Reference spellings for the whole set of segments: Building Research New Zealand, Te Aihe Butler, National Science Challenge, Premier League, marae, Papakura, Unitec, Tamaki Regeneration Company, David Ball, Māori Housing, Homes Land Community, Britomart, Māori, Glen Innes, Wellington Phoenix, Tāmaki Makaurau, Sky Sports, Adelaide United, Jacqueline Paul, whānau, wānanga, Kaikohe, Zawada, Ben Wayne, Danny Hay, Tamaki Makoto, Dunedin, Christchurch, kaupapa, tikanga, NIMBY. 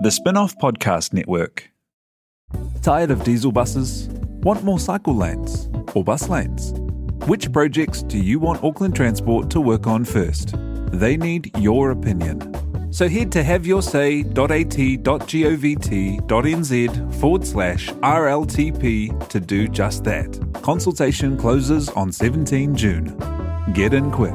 The Spin Off Podcast Network. Tired of diesel buses? Want more cycle lanes or bus lanes? Which projects do you want Auckland Transport to work on first? They need your opinion. So head to haveyoursay.at.govt.nz/RLTP to do just that. Consultation closes on 17 June. Get in quick.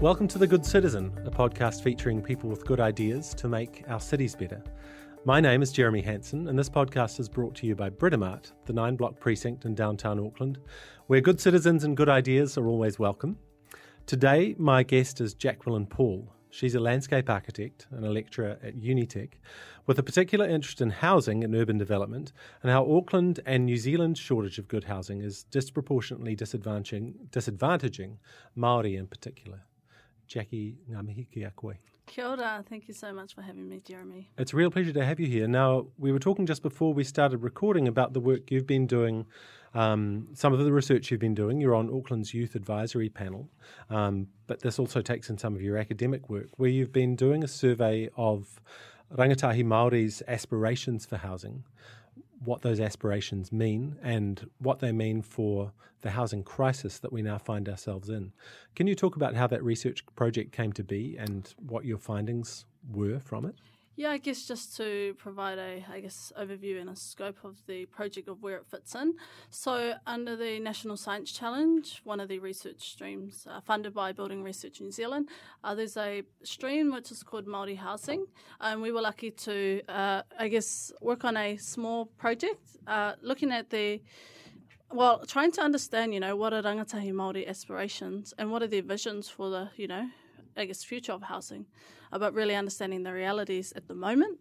Welcome to The Good Citizen, a podcast featuring people with good ideas to make our cities better. My name is Jeremy Hansen, and this podcast is brought to you by Britomart, the 9-block precinct in downtown Auckland, where good citizens and good ideas are always welcome. Today, my guest is Jacqueline Paul. She's a landscape architect and a lecturer at Unitec, with a particular interest in housing and urban development and how Auckland and New Zealand's shortage of good housing is disproportionately disadvantaging Māori in particular. Jackie, ngā mihi ki a koe. Kia ora, thank you so much for having me, Jeremy. It's a real pleasure to have you here. Now, we were talking just before we started recording about the work you've been doing, some of the research you've been doing. You're on Auckland's Youth Advisory Panel, but this also takes in some of your academic work, where you've been doing a survey of Rangatahi Māori's aspirations for housing, what those aspirations mean and what they mean for the housing crisis that we now find ourselves in. Can you talk about how that research project came to be and what your findings were from it? Yeah, I guess just to provide a overview and a scope of the project of where it fits in. So under the National Science Challenge, one of the research streams funded by Building Research New Zealand, there's a stream which is called Māori Housing. And we were lucky to, work on a small project looking at trying to understand, what are Rangatahi Māori aspirations and what are their visions for the, future of housing, about really understanding the realities at the moment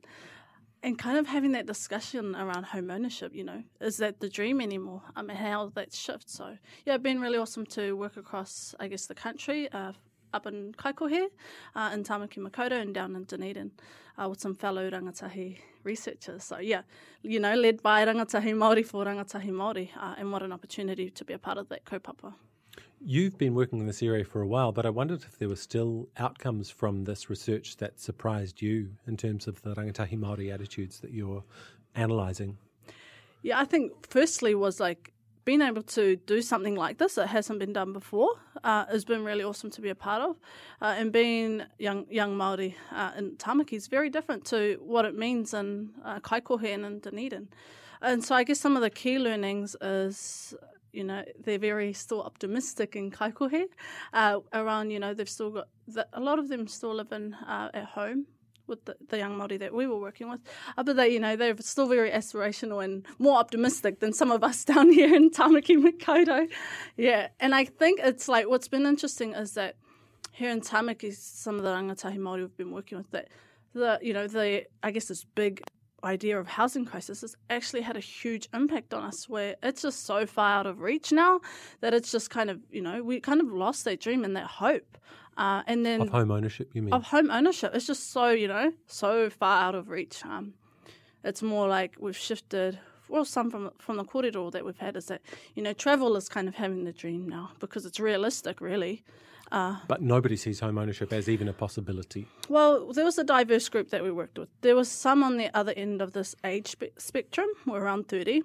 and kind of having that discussion around home ownership, is that the dream anymore? And how that shifts. So, it's been really awesome to work across, the country, up in Kaikohe, in Tamaki Makoto and down in Dunedin with some fellow rangatahi researchers. So, led by Rangatahi Māori for Rangatahi Māori, and what an opportunity to be a part of that kaupapa. You've been working in this area for a while, but I wondered if there were still outcomes from this research that surprised you in terms of the Rangatahi Māori attitudes that you're analysing. Yeah, I think firstly was being able to do something like this that hasn't been done before has been really awesome to be a part of. And being young Māori in Tāmaki is very different to what it means in Kaikohe and in Dunedin. And so I guess some of the key learnings is... they're very still optimistic in Kaikohe around, they've still got, a lot of them still live in at home with the young Māori that we were working with. But they, they're still very aspirational and more optimistic than some of us down here in Tāmaki Makoto. Yeah, and I think it's what's been interesting is that here in Tāmaki, some of the Rangatahi Māori we've been working with, that this big idea of housing crisis has actually had a huge impact on us, where it's just so far out of reach now that it's just kind of, we kind of lost that dream and that hope. And then of home ownership, you mean? Of home ownership. It's just so, so far out of reach. It's more like we've shifted, well, some from the kōrero that we've had is that, travel is kind of having the dream now because it's realistic, really. But nobody sees home ownership as even a possibility. Well, there was a diverse group that we worked with. There was some on the other end of this age spectrum, were around 30.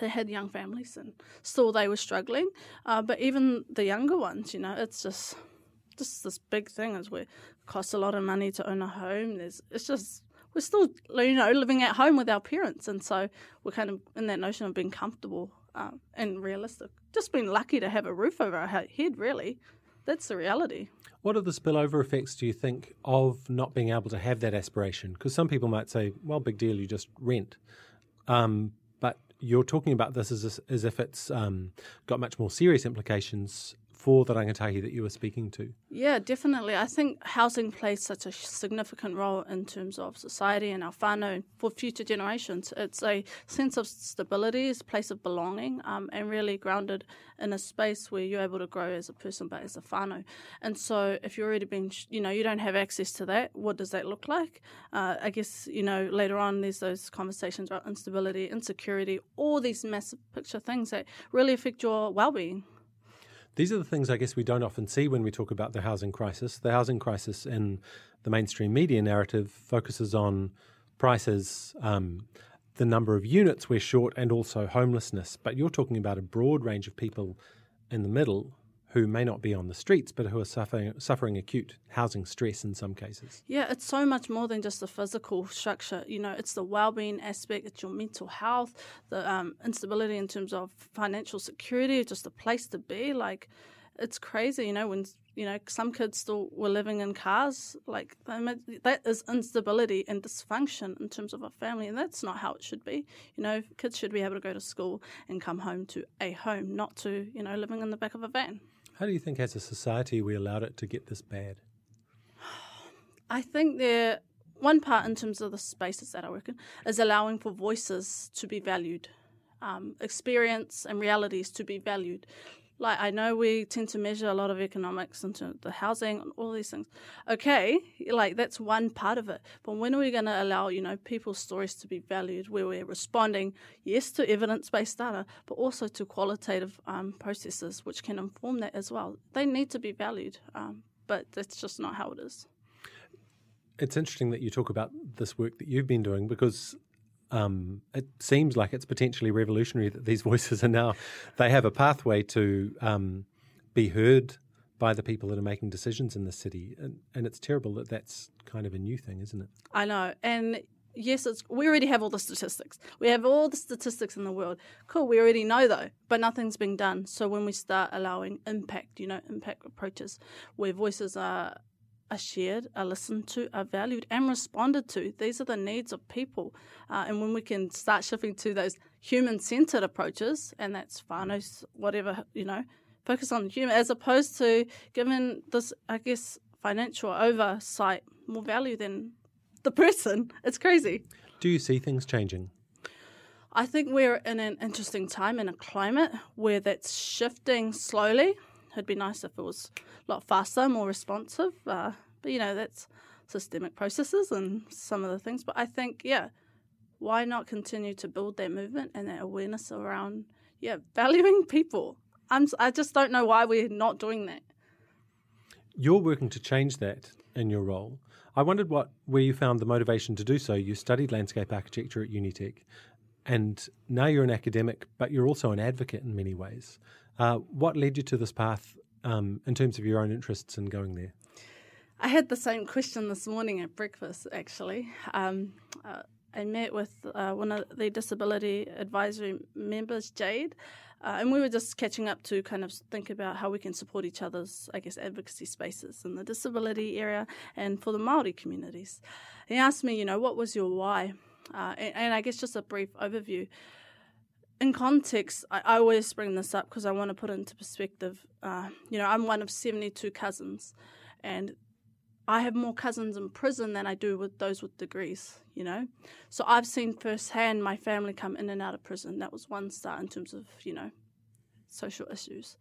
They had young families and still they were struggling. But even the younger ones, it's just this big thing is where it costs a lot of money to own a home. We're still, living at home with our parents. And so we're kind of in that notion of being comfortable and realistic. Just being lucky to have a roof over our head, really. That's the reality. What are the spillover effects, do you think, of not being able to have that aspiration? Because some people might say, well, big deal, you just rent. But you're talking about this as if it's got much more serious implications for the rangatahi that you were speaking to. Yeah, definitely. I think housing plays such a significant role in terms of society and our whānau for future generations. It's a sense of stability, it's a place of belonging, and really grounded in a space where you're able to grow as a person but as a whānau. And so if you're already being, you don't have access to that, what does that look like? I guess, later on there's those conversations about instability, insecurity, all these massive picture things that really affect your well-being. These are the things I guess we don't often see when we talk about the housing crisis. The housing crisis in the mainstream media narrative focuses on prices, the number of units we're short, and also homelessness. But you're talking about a broad range of people in the middle who may not be on the streets but who are suffering acute housing stress in some cases. Yeah, it's so much more than just the physical structure. It's the well-being aspect, it's your mental health, the instability in terms of financial security, just a place to be. Like, it's crazy, when some kids still were living in cars. Like, that is instability and dysfunction in terms of a family, and that's not how it should be. Kids should be able to go to school and come home to a home, not to, living in the back of a van. How do you think as a society we allowed it to get this bad? I think one part in terms of the spaces that I work in is allowing for voices to be valued, experience and realities to be valued. Like, I know we tend to measure a lot of economics into the housing and all these things. Okay, like, that's one part of it. But when are we going to allow, people's stories to be valued, where we're responding, yes, to evidence-based data, but also to qualitative processes which can inform that as well? They need to be valued, but that's just not how it is. It's interesting that you talk about this work that you've been doing, because it seems like it's potentially revolutionary that these voices are now, they have a pathway to be heard by the people that are making decisions in the city. And it's terrible that that's kind of a new thing, isn't it? I know. And yes, we already have all the statistics. We have all the statistics in the world. Cool, we already know though, but nothing's being done. So when we start allowing impact, impact approaches where voices are shared, are listened to, are valued and responded to. These are the needs of people. And when we can start shifting to those human-centred approaches, and that's whānau, whatever, focus on the human, as opposed to giving this, I guess, financial oversight more value than the person. It's crazy. Do you see things changing? I think we're in an interesting time in a climate where that's shifting slowly. It'd be nice if it was a lot faster, more responsive. But, that's systemic processes and some of the things. But I think, why not continue to build that movement and that awareness around, valuing people? I just don't know why we're not doing that. You're working to change that in your role. I wondered where you found the motivation to do so. You studied landscape architecture at Unitec, and now you're an academic, but you're also an advocate in many ways. What led you to this path in terms of your own interests in going there? I had the same question this morning at breakfast, actually. I met with one of the disability advisory members, Jade, and we were just catching up to kind of think about how we can support each other's, I guess, advocacy spaces in the disability area and for the Māori communities. He asked me, what was your why? And I guess just a brief overview. In context, I always bring this up because I want to put into perspective, I'm one of 72 cousins, and I have more cousins in prison than I do with those with degrees, So I've seen firsthand my family come in and out of prison. That was one start in terms of, social issues.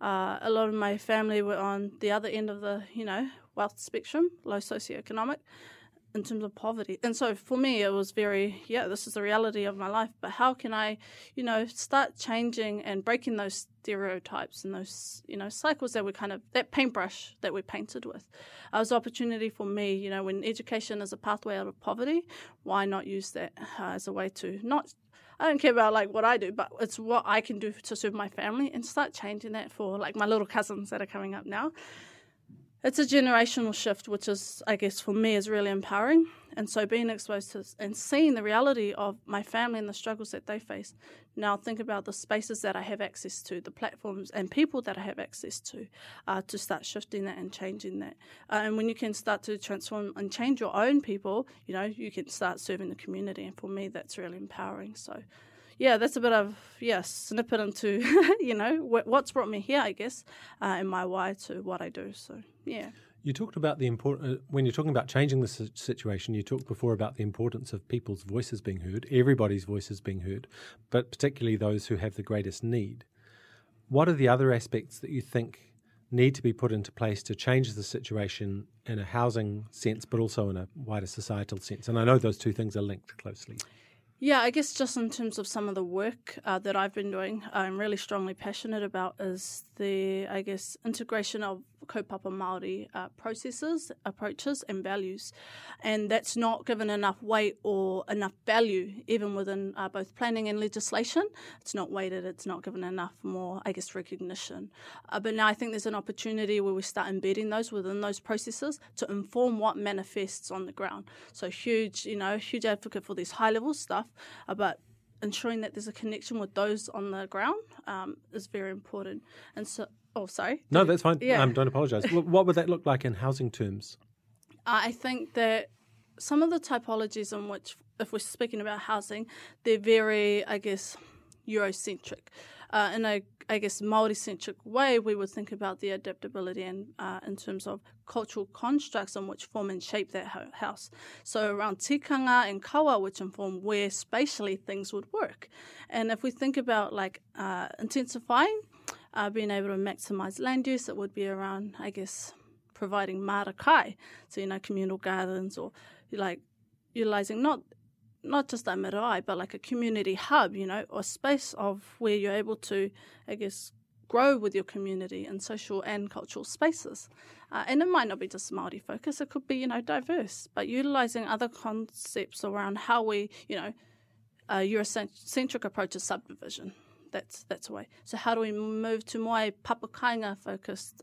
A lot of my family were on the other end of the, wealth spectrum, low socioeconomic, in terms of poverty. And so for me, it was very, this is the reality of my life, but how can I, start changing and breaking those stereotypes and those, cycles that we kind of, that paintbrush that we're painted with. It was an opportunity for me, when education is a pathway out of poverty, why not use that as a way to not, I don't care about like what I do, but it's what I can do to serve my family and start changing that for like my little cousins that are coming up now. It's a generational shift, which is, I guess, for me, is really empowering. And so being exposed to and seeing the reality of my family and the struggles that they face. Now think about the spaces that I have access to, the platforms and people that I have access to start shifting that and changing that. And when you can start to transform and change your own people, you can start serving the community. And for me, that's really empowering. So, yeah, that's a bit of, snippet into, what's brought me here, I guess, and my why to what I do. So, yeah. You talked about the important, when you're talking about changing the situation, you talked before about the importance of people's voices being heard, everybody's voices being heard, but particularly those who have the greatest need. What are the other aspects that you think need to be put into place to change the situation in a housing sense, but also in a wider societal sense? And I know those two things are linked closely. Yeah, I guess just in terms of some of the work that I've been doing, I'm really strongly passionate about is the, integration of kaupapa Māori processes, approaches and values. And that's not given enough weight or enough value, even within both planning and legislation. It's not weighted, it's not given enough more, recognition. But now I think there's an opportunity where we start embedding those within those processes to inform what manifests on the ground. So huge advocate for this high-level stuff, but ensuring that there's a connection with those on the ground is very important. And so, No, that's fine. Yeah. Don't apologise. What would that look like in housing terms? I think that some of the typologies in which, if we're speaking about housing, they're very, Eurocentric. In a, Māori-centric way, we would think about the adaptability and in terms of cultural constructs on which form and shape that house. So around tikanga and kawa, which inform where spatially things would work. And if we think about intensifying, being able to maximise land use, it would be around, providing marakai. So, communal gardens or utilising not just that marae, but a community hub, or space of where you're able to, grow with your community in social and cultural spaces. And it might not be just Māori focus, it could be, diverse, but utilising other concepts around how we, Eurocentric approach to subdivision. That's the way. So how do we move to more a papakainga focused,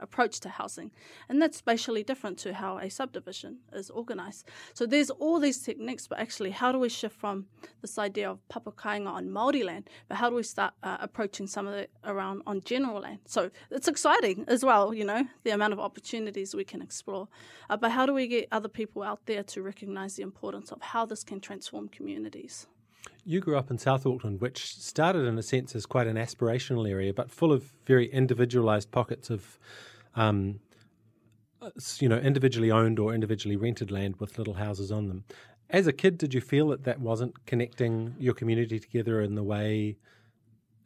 approach to housing? And that's spatially different to how a subdivision is organised. So there's all these techniques, but actually how do we shift from this idea of papakainga on Māori land, but how do we start approaching some of it around on general land? So it's exciting as well, the amount of opportunities we can explore. But how do we get other people out there to recognise the importance of how this can transform communities? You grew up in South Auckland, which started in a sense as quite an aspirational area, but full of very individualised pockets of, individually owned or individually rented land with little houses on them. As a kid, did you feel that wasn't connecting your community together in a way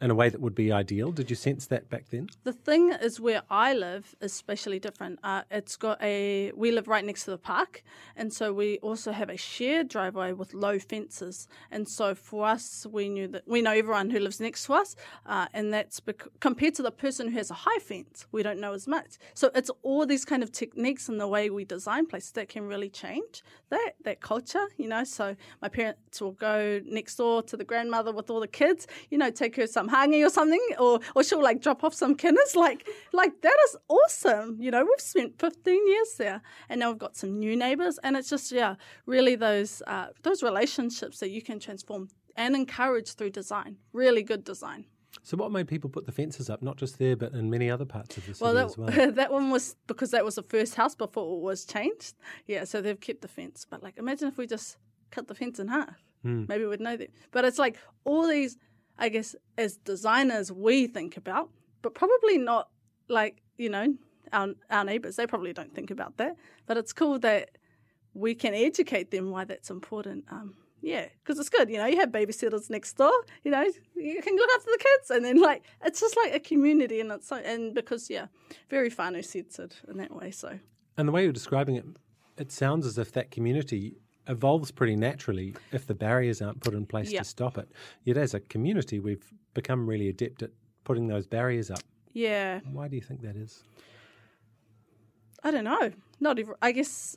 that would be ideal? Did you sense that back then? The thing is, where I live is spatially different. We live right next to the park, and so we also have a shared driveway with low fences. And so for us, we know everyone who lives next to us, and that's compared to the person who has a high fence, we don't know as much. So it's all these kind of techniques and the way we design places that can really change that culture. So my parents will go next door to the grandmother with all the kids, take her some hangi or something, or she'll drop off some kiddos. That is awesome. We've spent 15 years there, and now we've got some new neighbours, and it's just really those relationships that you can transform and encourage through design. Really good design. So what made people put the fences up, not just there, but in many other parts of the city as well? That one was because that was the first house before it was changed. Yeah, so they've kept the fence. But imagine if we just cut the fence in half. Mm. Maybe we'd know that. But it's all these. As designers, we think about, but probably not our neighbours. They probably don't think about that. But it's cool that we can educate them why that's important. Because it's good. You have babysitters next door. You can look after the kids, and then it's just a community, and very whānau centred in that way. So, and the way you're describing it, it sounds as if that community evolves pretty naturally if the barriers aren't put in place to stop it. Yet as a community, we've become really adept at putting those barriers up. Yeah. Why do you think that is? I don't know.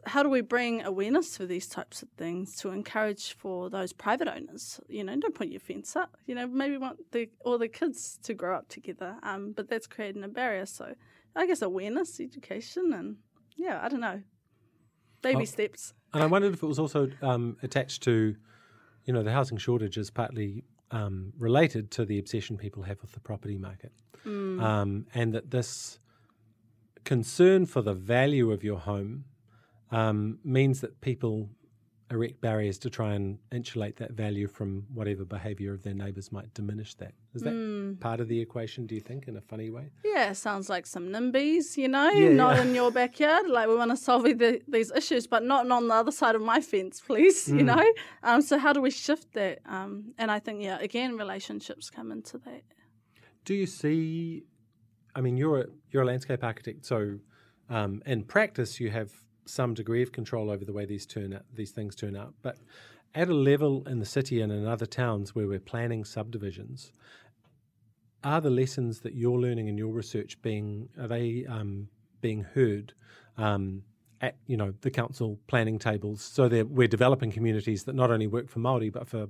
How do we bring awareness for these types of things to encourage for those private owners? Don't put your fence up. Maybe want all the kids to grow up together, but that's creating a barrier. So awareness, education, and I don't know. Baby steps. And I wondered if it was also attached to, the housing shortage is partly related to the obsession people have with the property market. Mm. And that this concern for the value of your home means that people erect barriers to try and insulate that value from whatever behaviour of their neighbours might diminish that. Is that part of the equation, do you think, in a funny way? Yeah, sounds like some NIMBYs, you know, in your backyard. Like, we want to solve these issues, but not on the other side of my fence, please, you know. So how do we shift that? And I think, again, relationships come into that. Do you see, I mean, you're a landscape architect, so in practice you have some degree of control over the way these things turn out. But at a level in the city and in other towns where we're planning subdivisions, are the lessons that you're learning in your research being heard at, you know, the council planning tables, so that we're developing communities that not only work for Māori but for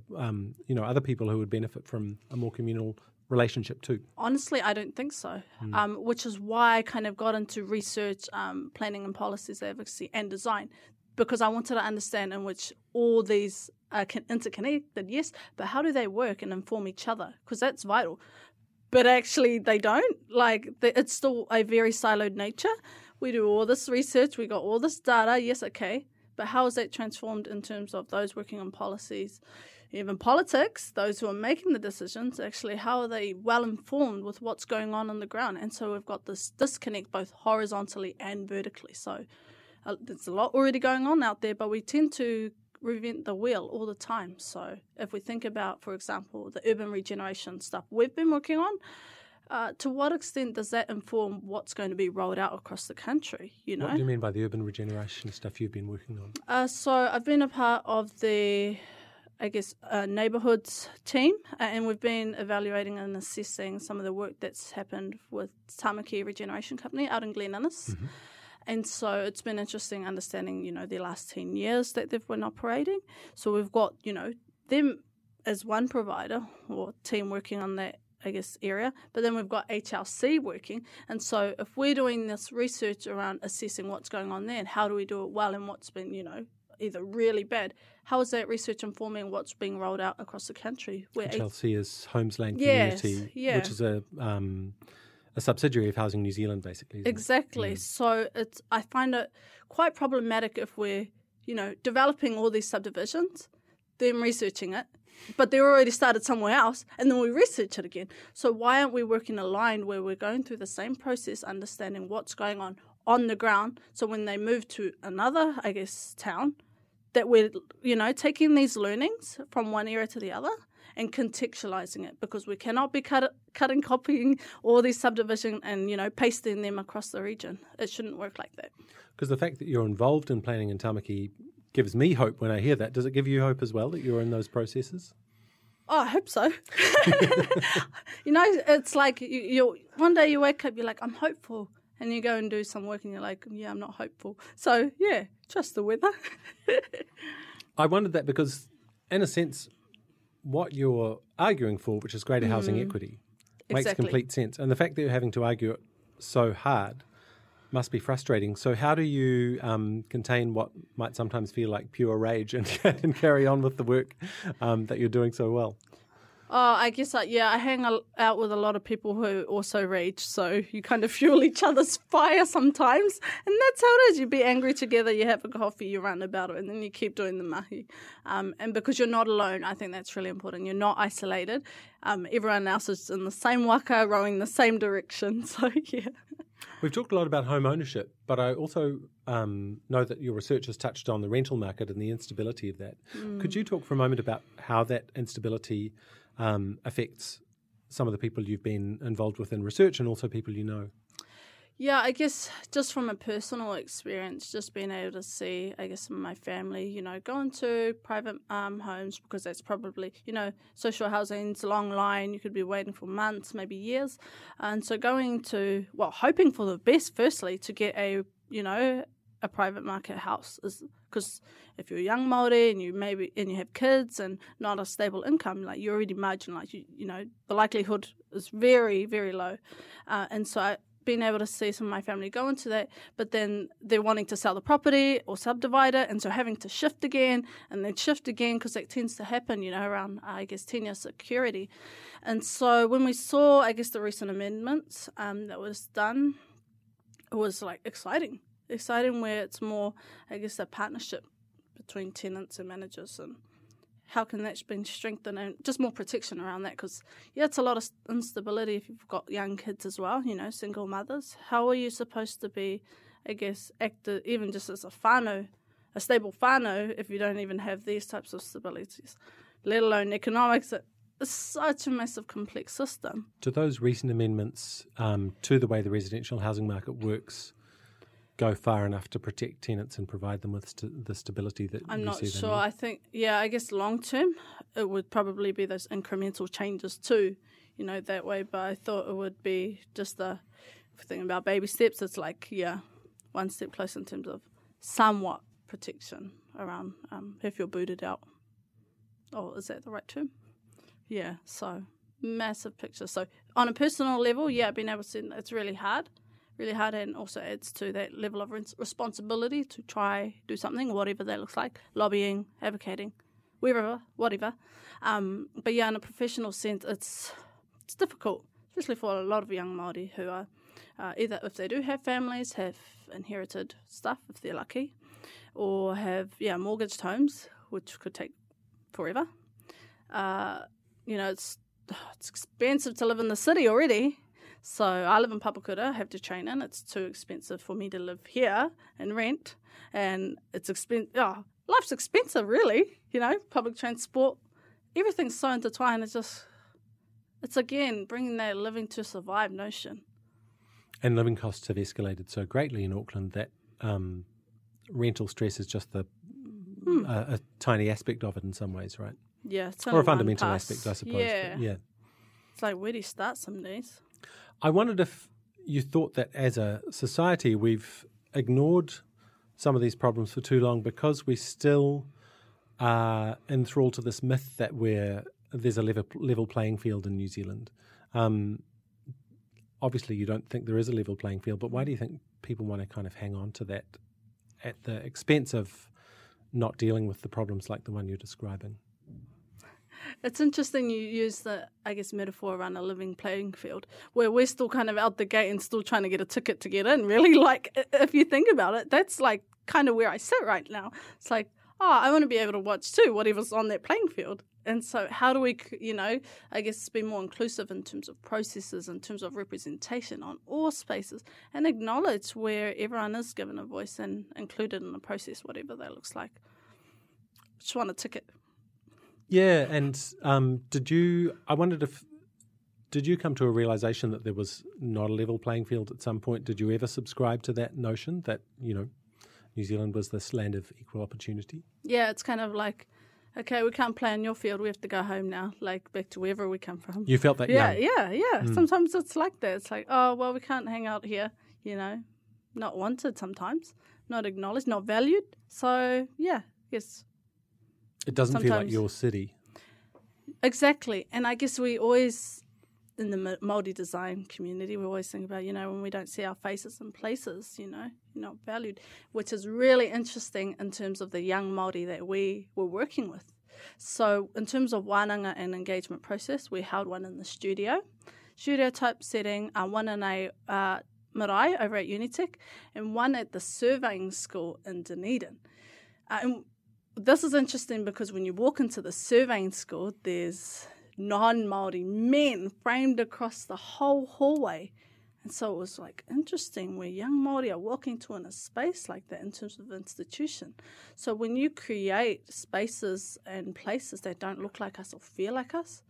you know, other people who would benefit from a more communal relationship too? Honestly, I don't think so, which is why I kind of got into research, planning and policies, advocacy and design, because I wanted to understand in which all these are interconnected, yes, but how do they work and inform each other? Because that's vital. But actually they don't. Like, it's still a very siloed nature. We do all this research, we got all this data, yes, okay, but how is that transformed in terms of those working on policies? Even politics, those who are making the decisions, actually, how are they well informed with what's going on the ground? And so we've got this disconnect both horizontally and vertically. So there's a lot already going on out there, but we tend to reinvent the wheel all the time. So if we think about, for example, the urban regeneration stuff we've been working on, to what extent does that inform what's going to be rolled out across the country? You know, what do you mean by the urban regeneration stuff you've been working on? So I've been a part of the neighbourhoods team, and we've been evaluating and assessing some of the work that's happened with Tamaki Regeneration Company out in Glen Innes. Mm-hmm. And so it's been interesting understanding, you know, the last 10 years that they've been operating. So we've got, you know, them as one provider or team working on that, I guess, area, but then we've got HLC working. And so if we're doing this research around assessing what's going on there and how do we do it well and what's been, you know, either really bad, how is that research informing what's being rolled out across the country? HLC is Homes Land Community, which is a subsidiary of Housing New Zealand, basically. Exactly. Yeah. So I find it quite problematic if we're, you know, developing all these subdivisions, then researching it, but they're already started somewhere else, and then we research it again. So why aren't we working aligned where we're going through the same process, understanding what's going on the ground, so when they move to another, I guess, town, that we're, you know, taking these learnings from one area to the other and contextualizing it, because we cannot be cutting, copying all these subdivision and, you know, pasting them across the region. It shouldn't work like that. Because the fact that you're involved in planning in Tamaki gives me hope when I hear that. Does it give you hope as well that you're in those processes? Oh, I hope so. You know, it's like you one day you wake up, you're like, I'm hopeful. And you go and do some work and you're like, yeah, I'm not hopeful. So, yeah, trust the weather. I wondered that because, in a sense, what you're arguing for, which is greater housing equity, makes complete sense. And the fact that you're having to argue it so hard must be frustrating. So how do you contain what might sometimes feel like pure rage and carry on with the work that you're doing so well? Oh, I guess, I hang out with a lot of people who also rage, so you kind of fuel each other's fire sometimes, and that's how it is. You be angry together, you have a coffee, you rant about it, and then you keep doing the mahi. And because you're not alone, I think that's really important. You're not isolated. Everyone else is in the same waka, rowing the same direction, so yeah. We've talked a lot about home ownership, but I also know that your research has touched on the rental market and the instability of that. Could you talk for a moment about how that instability affects some of the people you've been involved with in research and also people you know? Yeah, I guess just from a personal experience, just being able to see, I guess, some of my family, you know, go into private homes, because that's probably, you know, social housing's a long line. You could be waiting for months, maybe years. And so hoping for the best, firstly, to get a private market house, is because if you're a young Māori and you have kids and not a stable income, like, you're already marginalised. You know, the likelihood is very, very low. And so I've been able to see some of my family go into that, but then they're wanting to sell the property or subdivide it, and so having to shift again and then shift again, because that tends to happen, you know, around, I guess, 10-year security. And so when we saw, I guess, the recent amendments that was done, it was, like, exciting where it's more, I guess, a partnership between tenants and managers, and how can that be strengthened, and just more protection around that, because, yeah, it's a lot of instability if you've got young kids as well, you know, single mothers. How are you supposed to be, I guess, active, even just as a whānau, a stable whānau, if you don't even have these types of stabilities, let alone economics? It's such a massive, complex system. Do those recent amendments to the way the residential housing market works go far enough to protect tenants and provide them with the stability that I'm not sure. I think, yeah, I guess long term it would probably be those incremental changes too, you know, that way. But I thought it would be just the thing about baby steps. It's like, yeah, one step closer in terms of somewhat protection around if you're booted out. Oh, is that the right term? Yeah, so massive picture. So on a personal level, yeah, being able to see it's really hard, and also adds to that level of responsibility to try do something, whatever that looks like, lobbying, advocating, wherever, whatever. But yeah, in a professional sense, it's difficult, especially for a lot of young Māori who are either, if they do have families, have inherited stuff if they're lucky, or have mortgaged homes, which could take forever. You know, it's expensive to live in the city already. So I live in Papakura, I have to train in. It's too expensive for me to live here and rent. And it's expensive. Oh, life's expensive, really. You know, public transport, everything's so intertwined. It's again bringing that living to survive notion. And living costs have escalated so greatly in Auckland that rental stress is just a tiny aspect of it in some ways, right? Yeah, it's or a fundamental aspect, I suppose. Yeah. It's like, where do you start some days? I wondered if you thought that as a society we've ignored some of these problems for too long because we still are enthralled to this myth that there's a level playing field in New Zealand. Obviously, you don't think there is a level playing field, but why do you think people want to kind of hang on to that at the expense of not dealing with the problems like the one you're describing? It's interesting you use the, I guess, metaphor around a living playing field where we're still kind of out the gate and still trying to get a ticket to get in, really. Like, if you think about it, that's like kind of where I sit right now. It's like, I want to be able to watch too whatever's on that playing field. And so how do we, you know, I guess be more inclusive in terms of processes, in terms of representation on all spaces, and acknowledge where everyone is given a voice and included in the process, whatever that looks like. Just want a ticket. Yeah, and did you come to a realisation that there was not a level playing field at some point? Did you ever subscribe to that notion that, you know, New Zealand was this land of equal opportunity? Yeah, it's kind of like, okay, we can't play on your field, we have to go home now, like back to wherever we come from. You felt that, Yeah. Mm. Sometimes it's like that. It's like, oh, well, we can't hang out here, you know, not wanted sometimes, not acknowledged, not valued. So, yeah, yes. It doesn't sometimes feel like your city. Exactly. And I guess we always, in the Māori design community, we always think about, you know, when we don't see our faces in places, you know, you're not valued, which is really interesting in terms of the young Māori that we were working with. So in terms of wānanga and engagement process, we held one in the studio type setting, one in a marae over at Unitec, and one at the surveying school in Dunedin. And this is interesting because when you walk into the surveying school, there's non-Māori men framed across the whole hallway. And so it was like interesting where young Māori are walking to in a space like that in terms of institution. So when you create spaces and places that don't look like us or feel like us,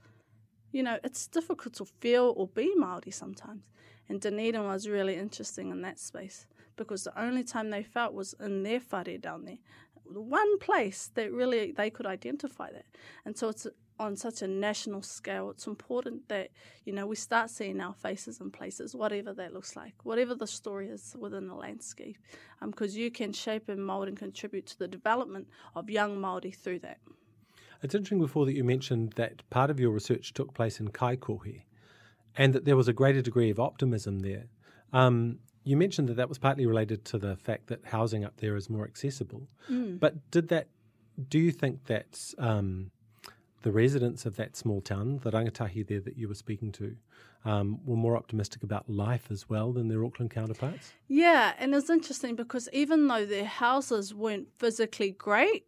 you know, it's difficult to feel or be Māori sometimes. And Dunedin was really interesting in that space because the only time they felt was in their whare down there. One place that really they could identify that. And so it's on such a national scale, it's important that, you know, we start seeing our faces in places, whatever that looks like, whatever the story is within the landscape, because you can shape and mould and contribute to the development of young Māori through that. It's interesting before that you mentioned that part of your research took place in Kaikohe and that there was a greater degree of optimism there. You mentioned that was partly related to the fact that housing up there is more accessible. Mm. But do you think that the residents of that small town, the rangatahi there that you were speaking to, were more optimistic about life as well than their Auckland counterparts? Yeah, and it's interesting because even though their houses weren't physically great,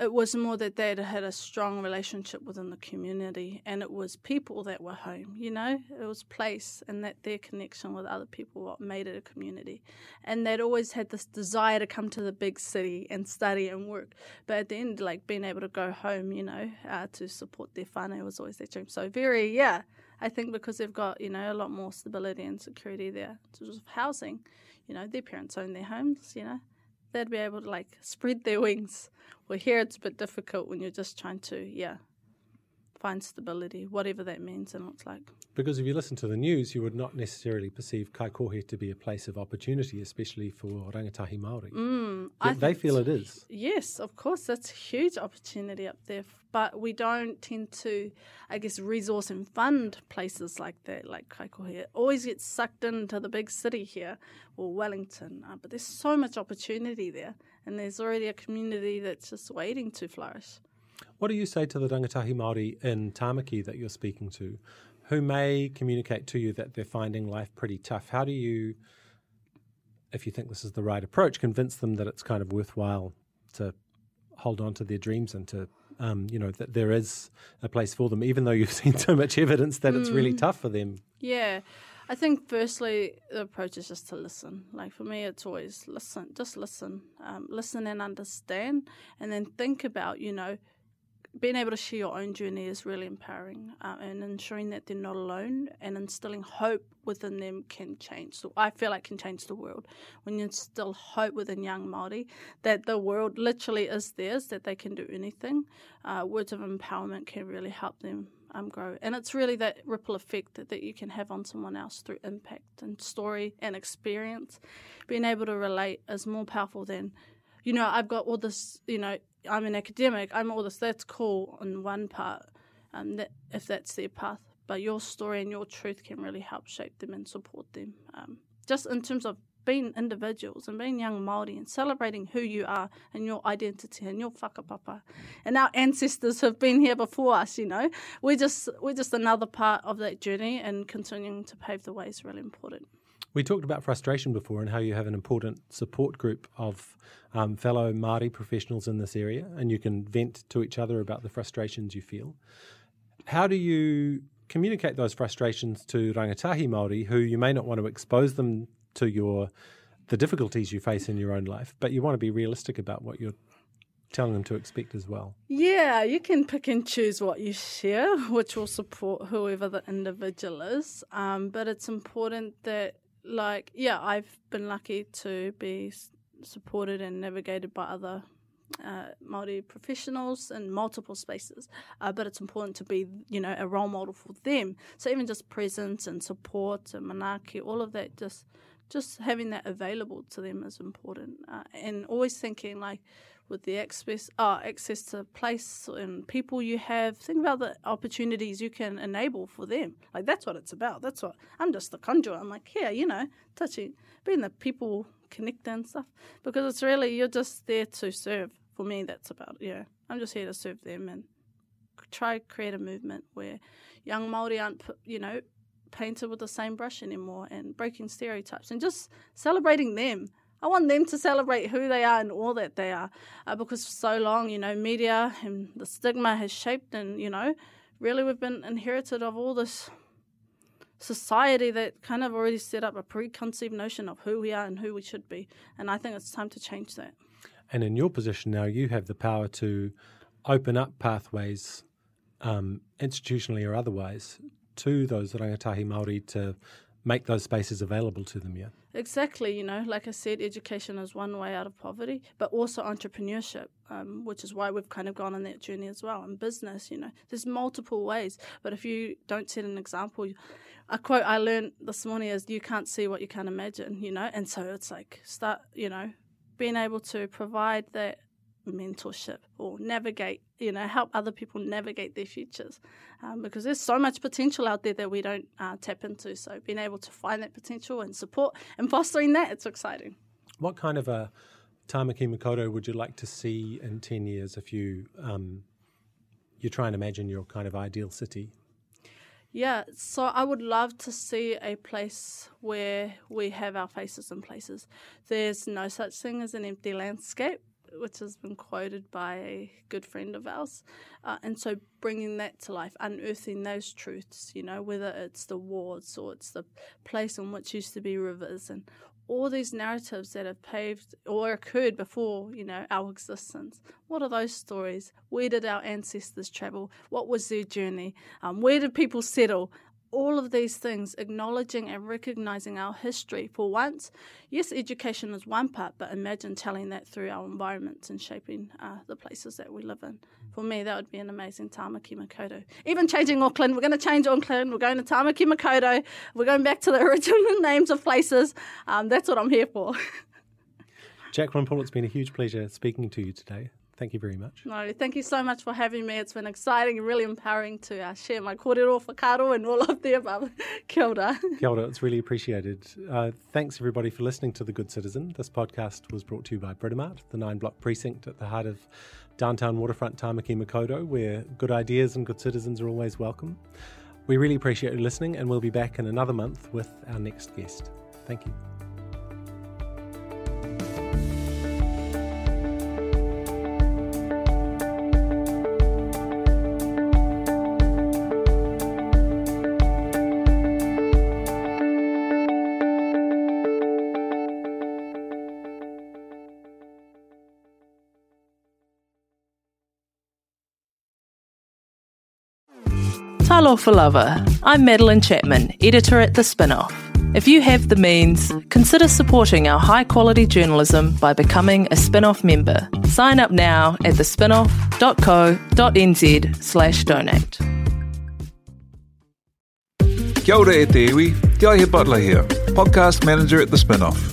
It was more that they'd had a strong relationship within the community, and it was people that were home, you know. It was place, and that their connection with other people what made it a community. And they'd always had this desire to come to the big city and study and work. But at the end, like, being able to go home, you know, to support their whānau was always their dream. So very, yeah, I think because they've got, you know, a lot more stability and security there in terms of housing. You know, their parents own their homes, you know. They'd be able to, like, spread their wings. Well, here it's a bit difficult when you're just trying to, yeah, find stability, whatever that means and looks like. Because if you listen to the news, you would not necessarily perceive Kaikohe to be a place of opportunity, especially for Rangatahi Māori. They feel it is. Yes, of course, that's a huge opportunity up there. But we don't tend to, I guess, resource and fund places like that, like Kaikohe. It always gets sucked into the big city here, or Wellington. But there's so much opportunity there, and there's already a community that's just waiting to flourish. What do you say to the Rangatahi Māori in Tāmaki that you're speaking to, who may communicate to you that they're finding life pretty tough? How do you, if you think this is the right approach, convince them that it's kind of worthwhile to hold on to their dreams and to, you know, that there is a place for them, even though you've seen so much evidence that it's really tough for them? Yeah. I think firstly the approach is just to listen. Like, for me, it's always listen, just listen. Listen and understand, and then think about, you know, being able to share your own journey is really empowering, and ensuring that they're not alone and instilling hope within them can change. So I feel like can change the world. When you instill hope within young Māori that the world literally is theirs, that they can do anything, words of empowerment can really help them grow. And it's really that ripple effect that you can have on someone else through impact and story and experience. Being able to relate is more powerful than, you know, I've got all this, you know, I'm an academic, I'm all this, that's cool on one part, that, if that's their path. But your story and your truth can really help shape them and support them. Just in terms of being individuals and being young Māori and celebrating who you are and your identity and your whakapapa. And our ancestors have been here before us, you know. We're just another part of that journey, and continuing to pave the way is really important. We talked about frustration before and how you have an important support group of fellow Māori professionals in this area, and you can vent to each other about the frustrations you feel. How do you communicate those frustrations to Rangatahi Māori, who you may not want to expose them to the difficulties you face in your own life, but you want to be realistic about what you're telling them to expect as well? Yeah, you can pick and choose what you share, which will support whoever the individual is. But it's important that, like, yeah, I've been lucky to be supported and navigated by other Māori professionals in multiple spaces, but it's important to be, you know, a role model for them. So even just presence and support and manaaki, all of that, just having that available to them is important. And always thinking, like, with the access to place and people you have, think about the opportunities you can enable for them. Like, that's what it's about. That's what I'm just the conduit. I'm like, yeah, you know, touching, being the people connector and stuff, because it's really, you're just there to serve. For me, that's about, yeah, I'm just here to serve them and try create a movement where young Māori aren't, you know, painted with the same brush anymore, and breaking stereotypes and just celebrating them. I want them to celebrate who they are and all that they are, because for so long, you know, media and the stigma has shaped, and, you know, really we've been inherited of all this society that kind of already set up a preconceived notion of who we are and who we should be. And I think it's time to change that. And in your position now, you have the power to open up pathways, institutionally or otherwise, to those Rangatahi Māori to make those spaces available to them, yeah? Exactly, you know, like I said, education is one way out of poverty, but also entrepreneurship, which is why we've kind of gone on that journey as well, and business, you know. There's multiple ways, but if you don't set an example, a quote I learned this morning is, you can't see what you can't imagine, you know, and so it's like, start, you know, being able to provide that mentorship or navigate, you know, help other people navigate their futures, because there's so much potential out there that we don't tap into. So being able to find that potential and support and fostering that, it's exciting. What kind of a Tamaki Makoto would you like to see in 10 years if you you try and imagine your kind of ideal city? Yeah, so I would love to see a place where we have our faces in places. There's no such thing as an empty landscape. which has been quoted by a good friend of ours. And so bringing that to life, unearthing those truths, you know, whether it's the wards or it's the place on which used to be rivers and all these narratives that have paved or occurred before, you know, our existence. What are those stories? Where did our ancestors travel? What was their journey? Where did people settle? All of these things, acknowledging and recognising our history for once. Yes, education is one part, but imagine telling that through our environments and shaping the places that we live in. For me, that would be an amazing Tāmaki Makoto. Even changing Auckland, we're going to change Auckland, we're going to Tāmaki Makoto, we're going back to the original names of places. That's what I'm here for. Jacqueline Paul, it's been a huge pleasure speaking to you today. Thank you very much. No, thank you so much for having me. It's been exciting and really empowering to share my kōrero, whakaro and all of the above. Kia ora. Kia ora, it's really appreciated. Thanks everybody for listening to The Good Citizen. This podcast was brought to you by Britomart, the 9-block precinct at the heart of downtown waterfront Tāmaki Makoto, where good ideas and good citizens are always welcome. We really appreciate you listening, and we'll be back in another month with our next guest. Thank you. Hello for lover. I'm Madeline Chapman, editor at The Spin Off. If you have the means, consider supporting our high-quality journalism by becoming a Spin Off member. Sign up now at thespinoff.co.nz/donate. Kia ora e te iwi, Te Aihe Butler here, podcast manager at The Spin Off.